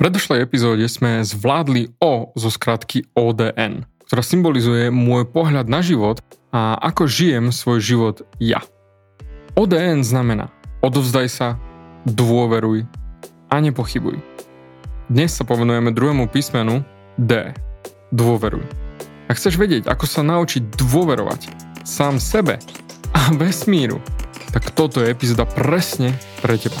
V predošlej epizóde sme zvládli O zo skratky ODN, ktorá symbolizuje môj pohľad na život a ako žijem svoj život ja. ODN znamená odovzdaj sa, dôveruj a nepochybuj. Dnes sa povenujeme druhému písmenu D. Dôveruj. Ak chceš vedieť, ako sa naučiť dôverovať sám sebe a vesmíru, tak toto je epizóda presne pre teba.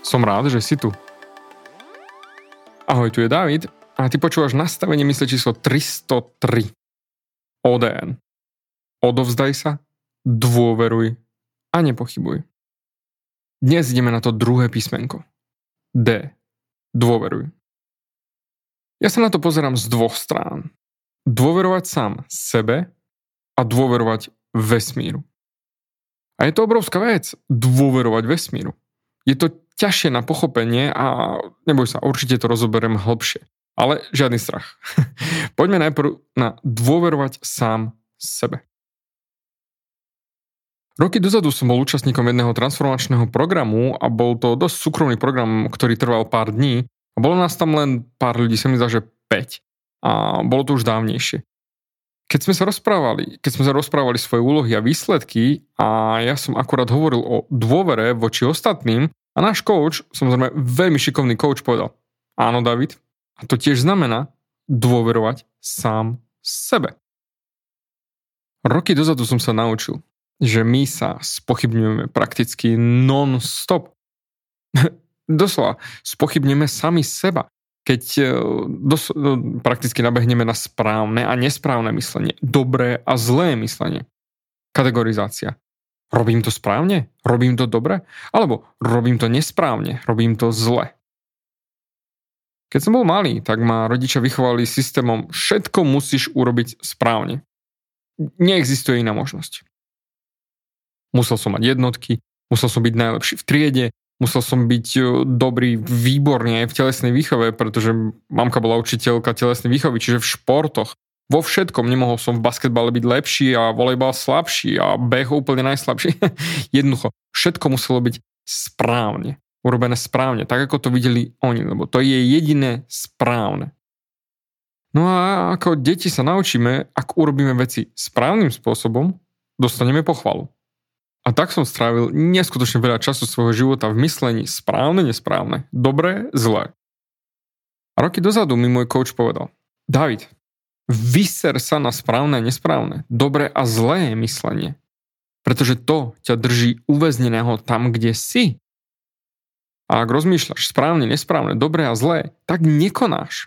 Som rád, že si tu. Ahoj, tu je David a ty počúvaš nastavenie mysle číslo 303. ODN. Odovzdaj sa, dôveruj a nepochybuj. Dnes ideme na to druhé písmenko. D. Dôveruj. Ja sa na to pozerám z dvoch strán. Dôverovať sám sebe a dôverovať vesmíru. A je to obrovská vec, dôverovať vesmíru. Je to ťažšie na pochopenie a neboj sa, určite to rozoberiem hlbšie. Ale žiadny strach. Poďme najprv na dôverovať sám sebe. Roky dozadu som bol účastníkom jedného transformačného programu a bol to dosť súkromný program, ktorý trval pár dní a bolo nás tam len pár ľudí, sa mi zdá, že 5. A bolo to už dávnejšie. Keď sme sa rozprávali svoje úlohy a výsledky a ja som akurát hovoril o dôvere voči ostatným, a náš coach, samozrejme veľmi šikovný coach, povedal: áno, David, a to tiež znamená dôverovať sám sebe. Roky dozadu som sa naučil, že my sa spochybňujeme prakticky non-stop. Doslova, spochybňujeme sami seba, keď prakticky nabehneme na správne a nesprávne myslenie, dobré a zlé myslenie. Kategorizácia. Robím to správne? Robím to dobre? Alebo robím to nesprávne? Robím to zle? Keď som bol malý, tak ma rodičia vychovali systémom všetko musíš urobiť správne. Neexistuje iná možnosť. Musel som mať jednotky, musel som byť najlepší v triede, musel som byť dobrý výborne aj v telesnej výchove, pretože mamka bola učiteľka telesnej výchovy, čiže v športoch. Vo všetkom, nemohol som v basketbale byť lepší a volejbal slabší a beh úplne najslabší. Jednoducho, všetko muselo byť správne, urobené správne, tak ako to videli oni, lebo to je jediné správne. No a ako deti sa naučíme, ak urobíme veci správnym spôsobom, dostaneme pochvalu. A tak som strávil neskutočne veľa času svojho života v myslení správne, nesprávne, dobré, zlé. A roky dozadu mi môj coach povedal: David, vyser sa na správne a nesprávne, dobré a zlé myslenie. Pretože to ťa drží uväzneného tam, kde si. A ak rozmýšľaš správne, nesprávne, dobré a zlé, tak nekonáš.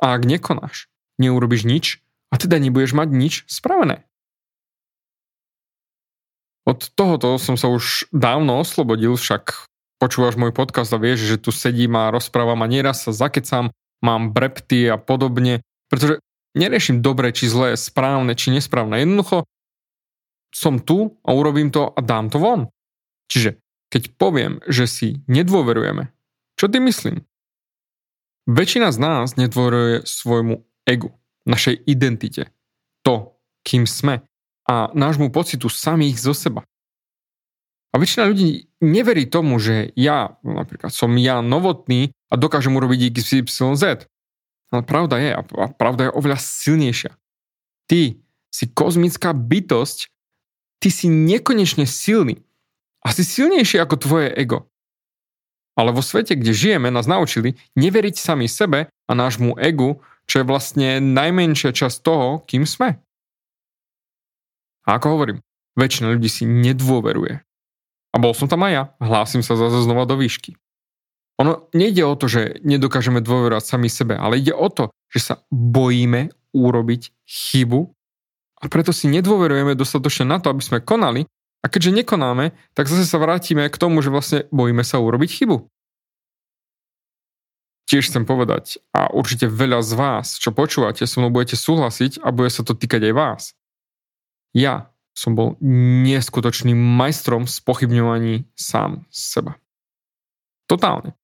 A ak nekonáš, neurobiš nič a teda nebudeš mať nič spravené. Od tohoto som sa už dávno oslobodil, však počúvaš môj podcast a vieš, že tu sedím a rozprávam a nieraz sa zakecam, mám brepty a podobne, pretože neriešim dobre, či zlé, správne, či nesprávne. Jednoducho som tu a urobím to a dám to von. Čiže keď poviem, že si nedôverujeme, čo ty myslím? Väčšina z nás nedôveruje svojmu egu, našej identite, to, kým sme a nášmu pocitu samých zo seba. A väčšina ľudí neverí tomu, že ja, napríklad som ja novotný a dokážem urobiť XYZ. Ale pravda je, a pravda je oveľa silnejšia. Ty si kozmická bytosť, ty si nekonečne silný a si silnejší ako tvoje ego. Ale vo svete, kde žijeme, nás naučili neveriť sami sebe a nášmu egu, čo je vlastne najmenšia časť toho, kým sme. A ako hovorím, väčšina ľudí si nedôveruje. A bol som tam aj ja, hlásim sa zase znova do výšky. Ono nejde o to, že nedokážeme dôverovať sami sebe, ale ide o to, že sa bojíme urobiť chybu a preto si nedôverujeme dostatočne na to, aby sme konali. A keďže nekonáme, tak zase sa vrátime k tomu, že vlastne bojíme sa urobiť chybu. Tiež chcem povedať, a určite veľa z vás, čo počúvate, so mnou budete súhlasiť a bude sa to týkať aj vás. Ja som bol neskutočným majstrom spochybňovaní sám seba. Totálne.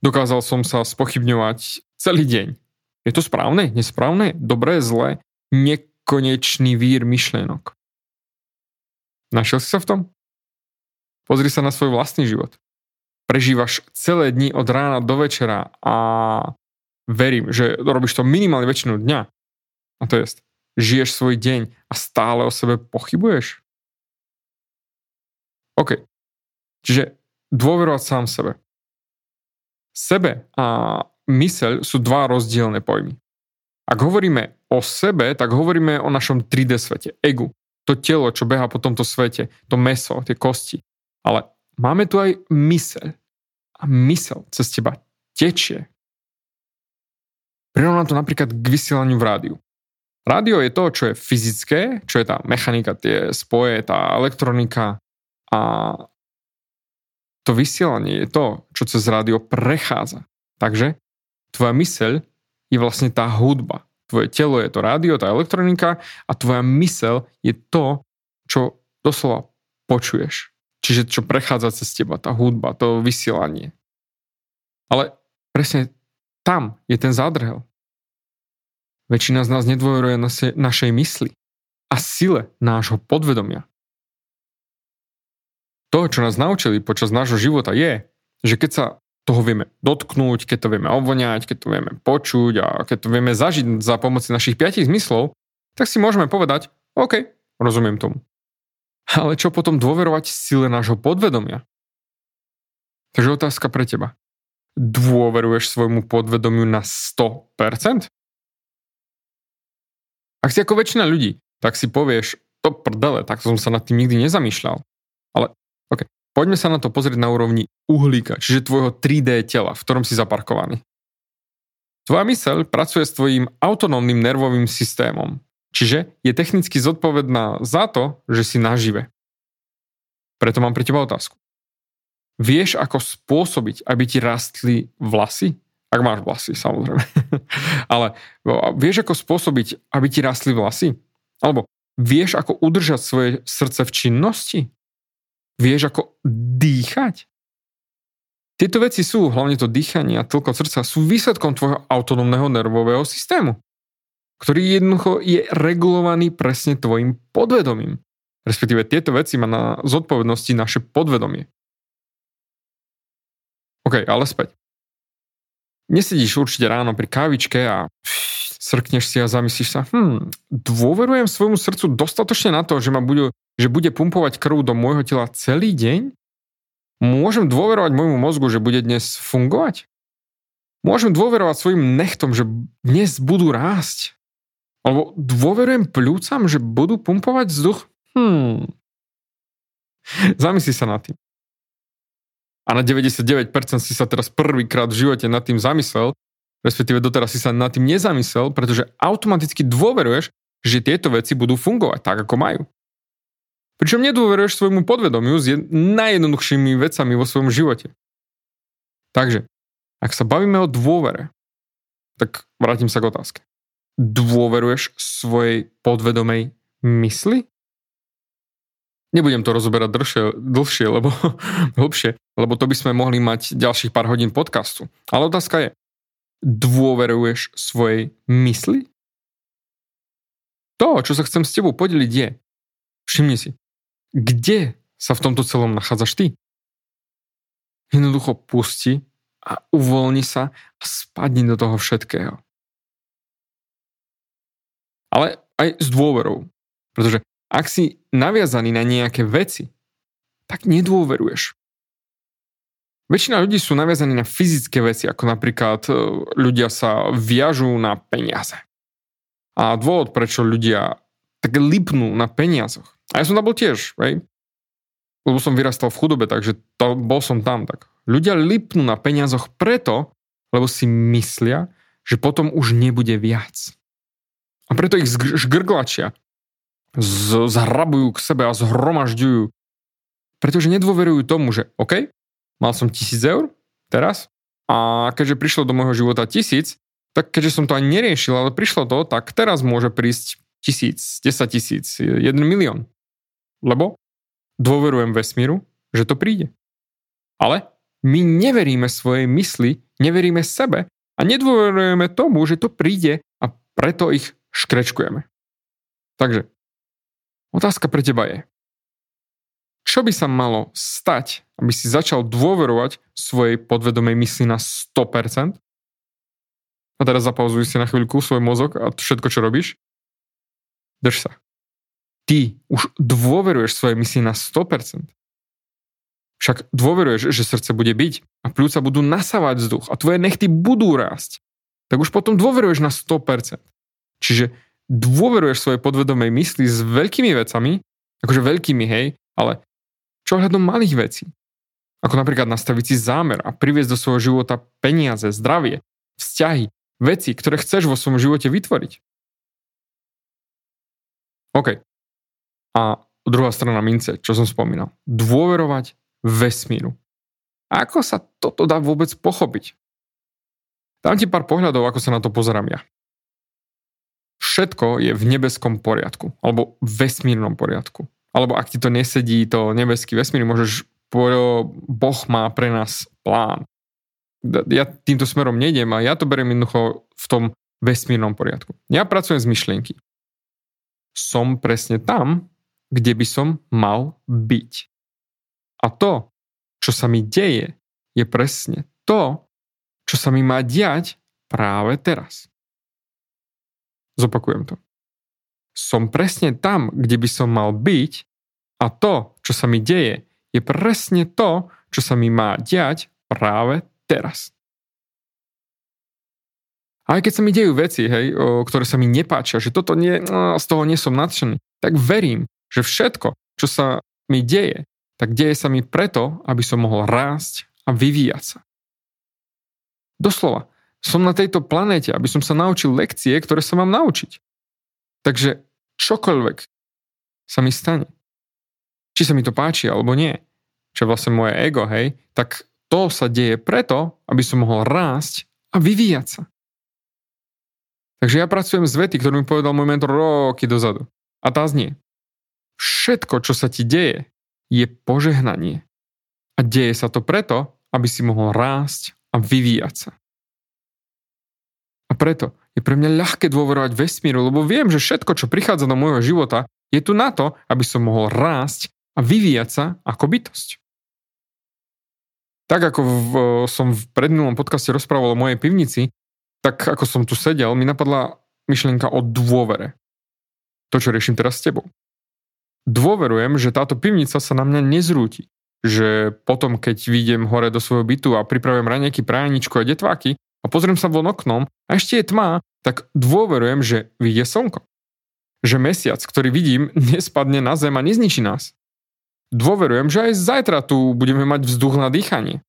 Dokázal som sa spochybňovať celý deň. Je to správne? Nesprávne? Dobré? Zlé? Nekonečný vír myšlienok. Našiel si sa v tom? Pozri sa na svoj vlastný život. Prežívaš celé dni od rána do večera a verím, že robíš to minimálne väčšinu dňa. A to je, žiješ svoj deň a stále o sebe pochybuješ? OK. Čiže dôverovať sám sebe. Sebe a myseľ sú dva rozdielne pojmy. Ak hovoríme o sebe, tak hovoríme o našom 3D svete, egu. To telo, čo beha po tomto svete, to mäso, tie kosti. Ale máme tu aj myseľ. A myseľ cez teba tečie. Prirovnám to napríklad k vysielaniu v rádiu. Rádio je to, čo je fyzické, čo je tá mechanika, tie spoje, tá elektronika. A to vysielanie je to, čo cez rádio prechádza. Takže tvoja myseľ je vlastne tá hudba. Tvoje telo je to rádio, tá elektronika a tvoja myseľ je to, čo doslova počuješ. Čiže čo prechádza cez teba, tá hudba, to vysielanie. Ale presne tam je ten zádrhel. Väčšina z nás nedôveruje našej mysli a sile nášho podvedomia. To, čo nás naučili počas nášho života je, že keď sa toho vieme dotknúť, keď to vieme ovoňať, keď to vieme počuť a keď to vieme zažiť za pomoci našich 5 zmyslov, tak si môžeme povedať, OK, rozumiem tomu. Ale čo potom dôverovať sile nášho podvedomia? Takže otázka pre teba. Dôveruješ svojmu podvedomiu na 100%? Ak si ako väčšina ľudí, tak si povieš, to prdele, tak som sa nad tým nikdy nezamýšľal. Ale OK. Poďme sa na to pozrieť na úrovni uhlíka, čiže tvojho 3D tela, v ktorom si zaparkovaný. Tvoja myseľ pracuje s tvojím autonómnym nervovým systémom, čiže je technicky zodpovedná za to, že si nažive. Preto mám pre teba otázku. Vieš, ako spôsobiť, aby ti rastli vlasy? Ak máš vlasy, samozrejme. Ale vieš, ako spôsobiť, aby ti rastli vlasy? Alebo vieš, ako udržať svoje srdce v činnosti? Vieš, ako dýchať? Tieto veci sú, hlavne to dýchanie a tlko srdca, sú výsledkom tvojho autonómneho nervového systému, ktorý jednoducho je regulovaný presne tvojim podvedomím. Respektíve tieto veci má na zodpovednosti naše podvedomie. OK, ale späť. Nesedíš určite ráno pri kávičke a srkneš si a zamyslíš sa, dôverujem svojmu srdcu dostatočne na to, že bude pumpovať krv do môjho tela celý deň? Môžem dôverovať môjmu mozgu, že bude dnes fungovať? Môžem dôverovať svojim nechtom, že dnes budú rásť? Alebo dôverujem pľúcam, že budú pumpovať vzduch? Zamysli sa nad tým. A na 99% si sa teraz prvýkrát v živote nad tým zamyslel, respektíve doteraz si sa nad tým nezamyslel, pretože automaticky dôveruješ, že tieto veci budú fungovať tak, ako majú. Pričom nedôveruješ svojmu podvedomiu s najjednoduchšími vecami vo svojom živote. Takže, ak sa bavíme o dôvere, tak vrátim sa k otázke. Dôveruješ svojej podvedomej mysli? Nebudem to rozoberať dlhšie, lebo hlbšie, lebo to by sme mohli mať ďalších pár hodín podcastu. Ale otázka je, dôveruješ svojej mysli? To, čo sa chcem s tebou podeliť je, všimni si, kde sa v tomto celom nachádzaš ty? Jednoducho pusti a uvoľni sa a spadni do toho všetkého. Ale aj s dôverou. Pretože ak si naviazaný na nejaké veci, tak nedôveruješ. Väčšina ľudí sú naviazaní na fyzické veci, ako napríklad ľudia sa viažú na peniaze. A dôvod, prečo ľudia tak lipnú na peniazoch. A ja som tam bol tiež, hej? Lebo som vyrastal v chudobe, takže bol som tam tak. Ľudia lipnú na peniazoch preto, lebo si myslia, že potom už nebude viac. A preto ich žgrglačia, zhrabujú k sebe a zhromažďujú, pretože nedôverujú tomu, že OK, mal som 1000 eur teraz a keďže prišlo do môjho života 1000, tak keďže som to ani neriešil, ale prišlo to, tak teraz môže prísť 1000, 10 000, 1 000 000. Lebo dôverujem vesmíru, že to príde. Ale my neveríme svojej mysli, neveríme sebe a nedôverujeme tomu, že to príde a preto ich škrečkujeme. Takže otázka pre teba je, čo by sa malo stať, aby si začal dôverovať svojej podvedomej mysli na 100%? A teraz zapauzuj si na chvíľku svoj mozog a všetko, čo robíš. Drž sa. Ty už dôveruješ svojej mysli na 100%. Však dôveruješ, že srdce bude biť a pľúca budú nasávať vzduch a tvoje nechty budú rásť. Tak už potom dôveruješ na 100%. Čiže dôveruješ svojej podvedomej mysli s veľkými vecami, akože veľkými, hej, ale čo ohľadom malých vecí? Ako napríklad nastaviť si zámer a priviesť do svojho života peniaze, zdravie, vzťahy, veci, ktoré chceš vo svojom živote vytvoriť. OK. A druhá strana mince, čo som spomínal. Dôverovať vesmíru. Ako sa toto dá vôbec pochopiť? Dám ti pár pohľadov, ako sa na to pozerám ja. Všetko je v nebeskom poriadku, alebo vesmírnom poriadku. Alebo ak ti to nesedí, to nebeský vesmír, môžeš, Boh má pre nás plán. Ja týmto smerom nejdem a ja to beriem jednoducho v tom vesmírnom poriadku. Ja pracujem z myšlienky. Som presne tam, kde by som mal byť. A to, čo sa mi deje, je presne to, čo sa mi má diať práve teraz. Zopakujem to. Som presne tam, kde by som mal byť a to, čo sa mi deje, je presne to, čo sa mi má diať práve teraz. A aj keď sa mi dejú veci, hej, ktoré sa mi nepáčia, že toto nie, z toho nie som nadšený, tak verím, že všetko, čo sa mi deje, tak deje sa mi preto, aby som mohol rásť a vyvíjať sa. Doslova, som na tejto planéte, aby som sa naučil lekcie, ktoré sa mám naučiť. Takže čokoľvek sa mi stane, či sa mi to páči alebo nie, čo je vlastne moje ego, hej, tak to sa deje preto, aby som mohol rásť a vyvíjať sa. Takže ja pracujem z vety, ktorú mi povedal môj mentor roky dozadu. A tá znie. Všetko, čo sa ti deje, je požehnanie. A deje sa to preto, aby si mohol rásť a vyvíjať sa. A preto je pre mňa ľahké dôverovať vesmíru, lebo viem, že všetko, čo prichádza do môjho života, je tu na to, aby som mohol rásť a vyvíjať sa ako bytosť. Tak ako som v predminulom podcaste rozprával o mojej pivnici, tak ako som tu sedel, mi napadla myšlienka o dôvere. To, čo riešim teraz s tebou. Dôverujem, že táto pivnica sa na mňa nezrúti. Že potom, keď vyjdem hore do svojho bytu a pripravím raňajky, práničku a detváky, a pozriem sa von oknom a ešte je tma, tak dôverujem, že vyjde slnko. Že mesiac, ktorý vidím, nespadne na zem a nezničí nás. Dôverujem, že aj zajtra tu budeme mať vzduch na dýchanie.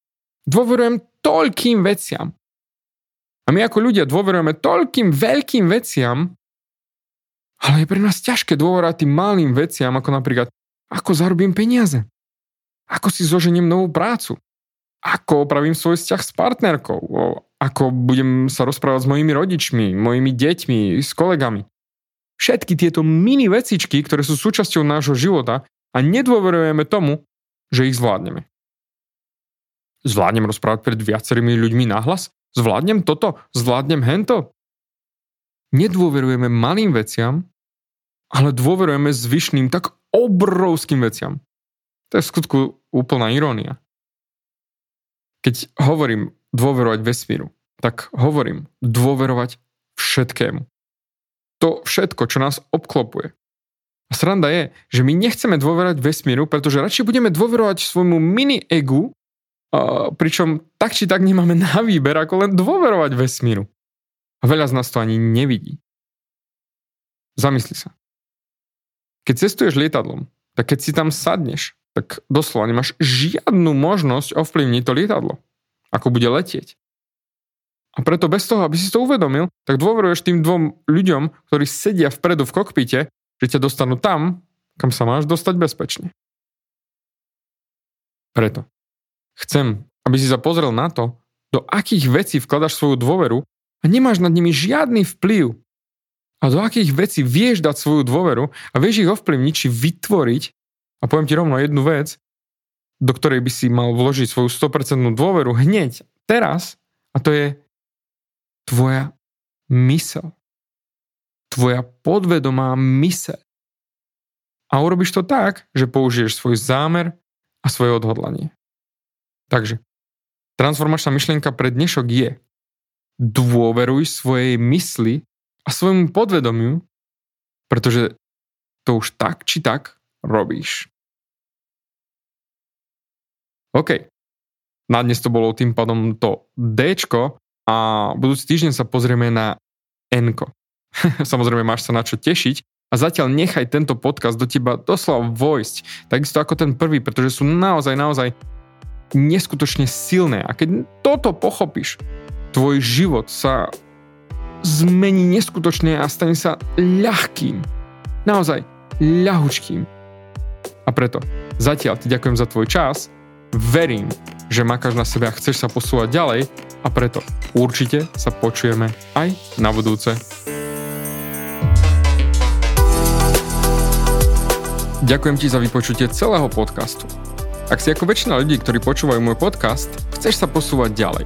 Dôverujem toľkým veciam. A my ako ľudia dôverujeme toľkým veľkým veciam, ale je pre nás ťažké dôverovať tým malým veciam, ako napríklad, ako zarobím peniaze, ako si zoženiem novú prácu, ako opravím svoj vzťah s partnerkou, ako budem sa rozprávať s mojimi rodičmi, mojimi deťmi, s kolegami. Všetky tieto mini vecičky, ktoré sú súčasťou nášho života a nedôverujeme tomu, že ich zvládneme. Zvládnem rozprávať pred viacerými ľuďmi nahlas? Zvládnem toto? Zvládnem hento? Nedôverujeme malým veciam, ale dôverujeme zvyšným tak obrovským veciam. To je v skutku úplná irónia. Keď hovorím dôverovať vesmíru, tak hovorím dôverovať všetkému. To všetko, čo nás obklopuje. A sranda je, že my nechceme dôverovať vesmíru, pretože radšej budeme dôverovať svojmu mini-egu Pričom tak či tak nemáme na výber, ako len dôverovať vesmíru. A veľa z nás to ani nevidí. Zamysli sa. Keď cestuješ lietadlom, tak keď si tam sadneš, tak doslova nemáš žiadnu možnosť ovplyvniť to lietadlo, ako bude letieť. A preto bez toho, aby si to uvedomil, tak dôveruješ tým dvom ľuďom, ktorí sedia vpredu v kokpite, že ťa dostanú tam, kam sa máš dostať bezpečne. Preto chcem, aby si sa pozrel na to, do akých vecí vkladaš svoju dôveru a nemáš nad nimi žiadny vplyv. A do akých vecí vieš dať svoju dôveru a vieš ich ovplyvniť či vytvoriť. A poviem ti rovno jednu vec, do ktorej by si mal vložiť svoju 100% dôveru hneď teraz, a to je tvoja myseľ. Tvoja podvedomá myseľ. A urobíš to tak, že použiješ svoj zámer a svoje odhodlanie. Takže, transformačná myšlienka pre dnešok je: dôveruj svojej mysli a svojmu podvedomiu, pretože to už tak či tak robíš. OK. Na dnes to bolo tým pádom to Dčko a budúci týždeň sa pozrieme na Nko. Samozrejme, máš sa na čo tešiť a zatiaľ nechaj tento podcast do teba doslova vojsť, takisto ako ten prvý, pretože sú naozaj neskutočne silné. A keď toto pochopíš, tvoj život sa zmení neskutočne a stane sa ľahkým. Naozaj ľahučkým. A preto zatiaľ ti ďakujem za tvoj čas, verím, že makáš na sebe a chceš sa posúvať ďalej, a preto určite sa počujeme aj na budúce. Ďakujem ti za vypočutie celého podcastu. Ak si ako väčšina ľudí, ktorí počúvajú môj podcast, chceš sa posúvať ďalej.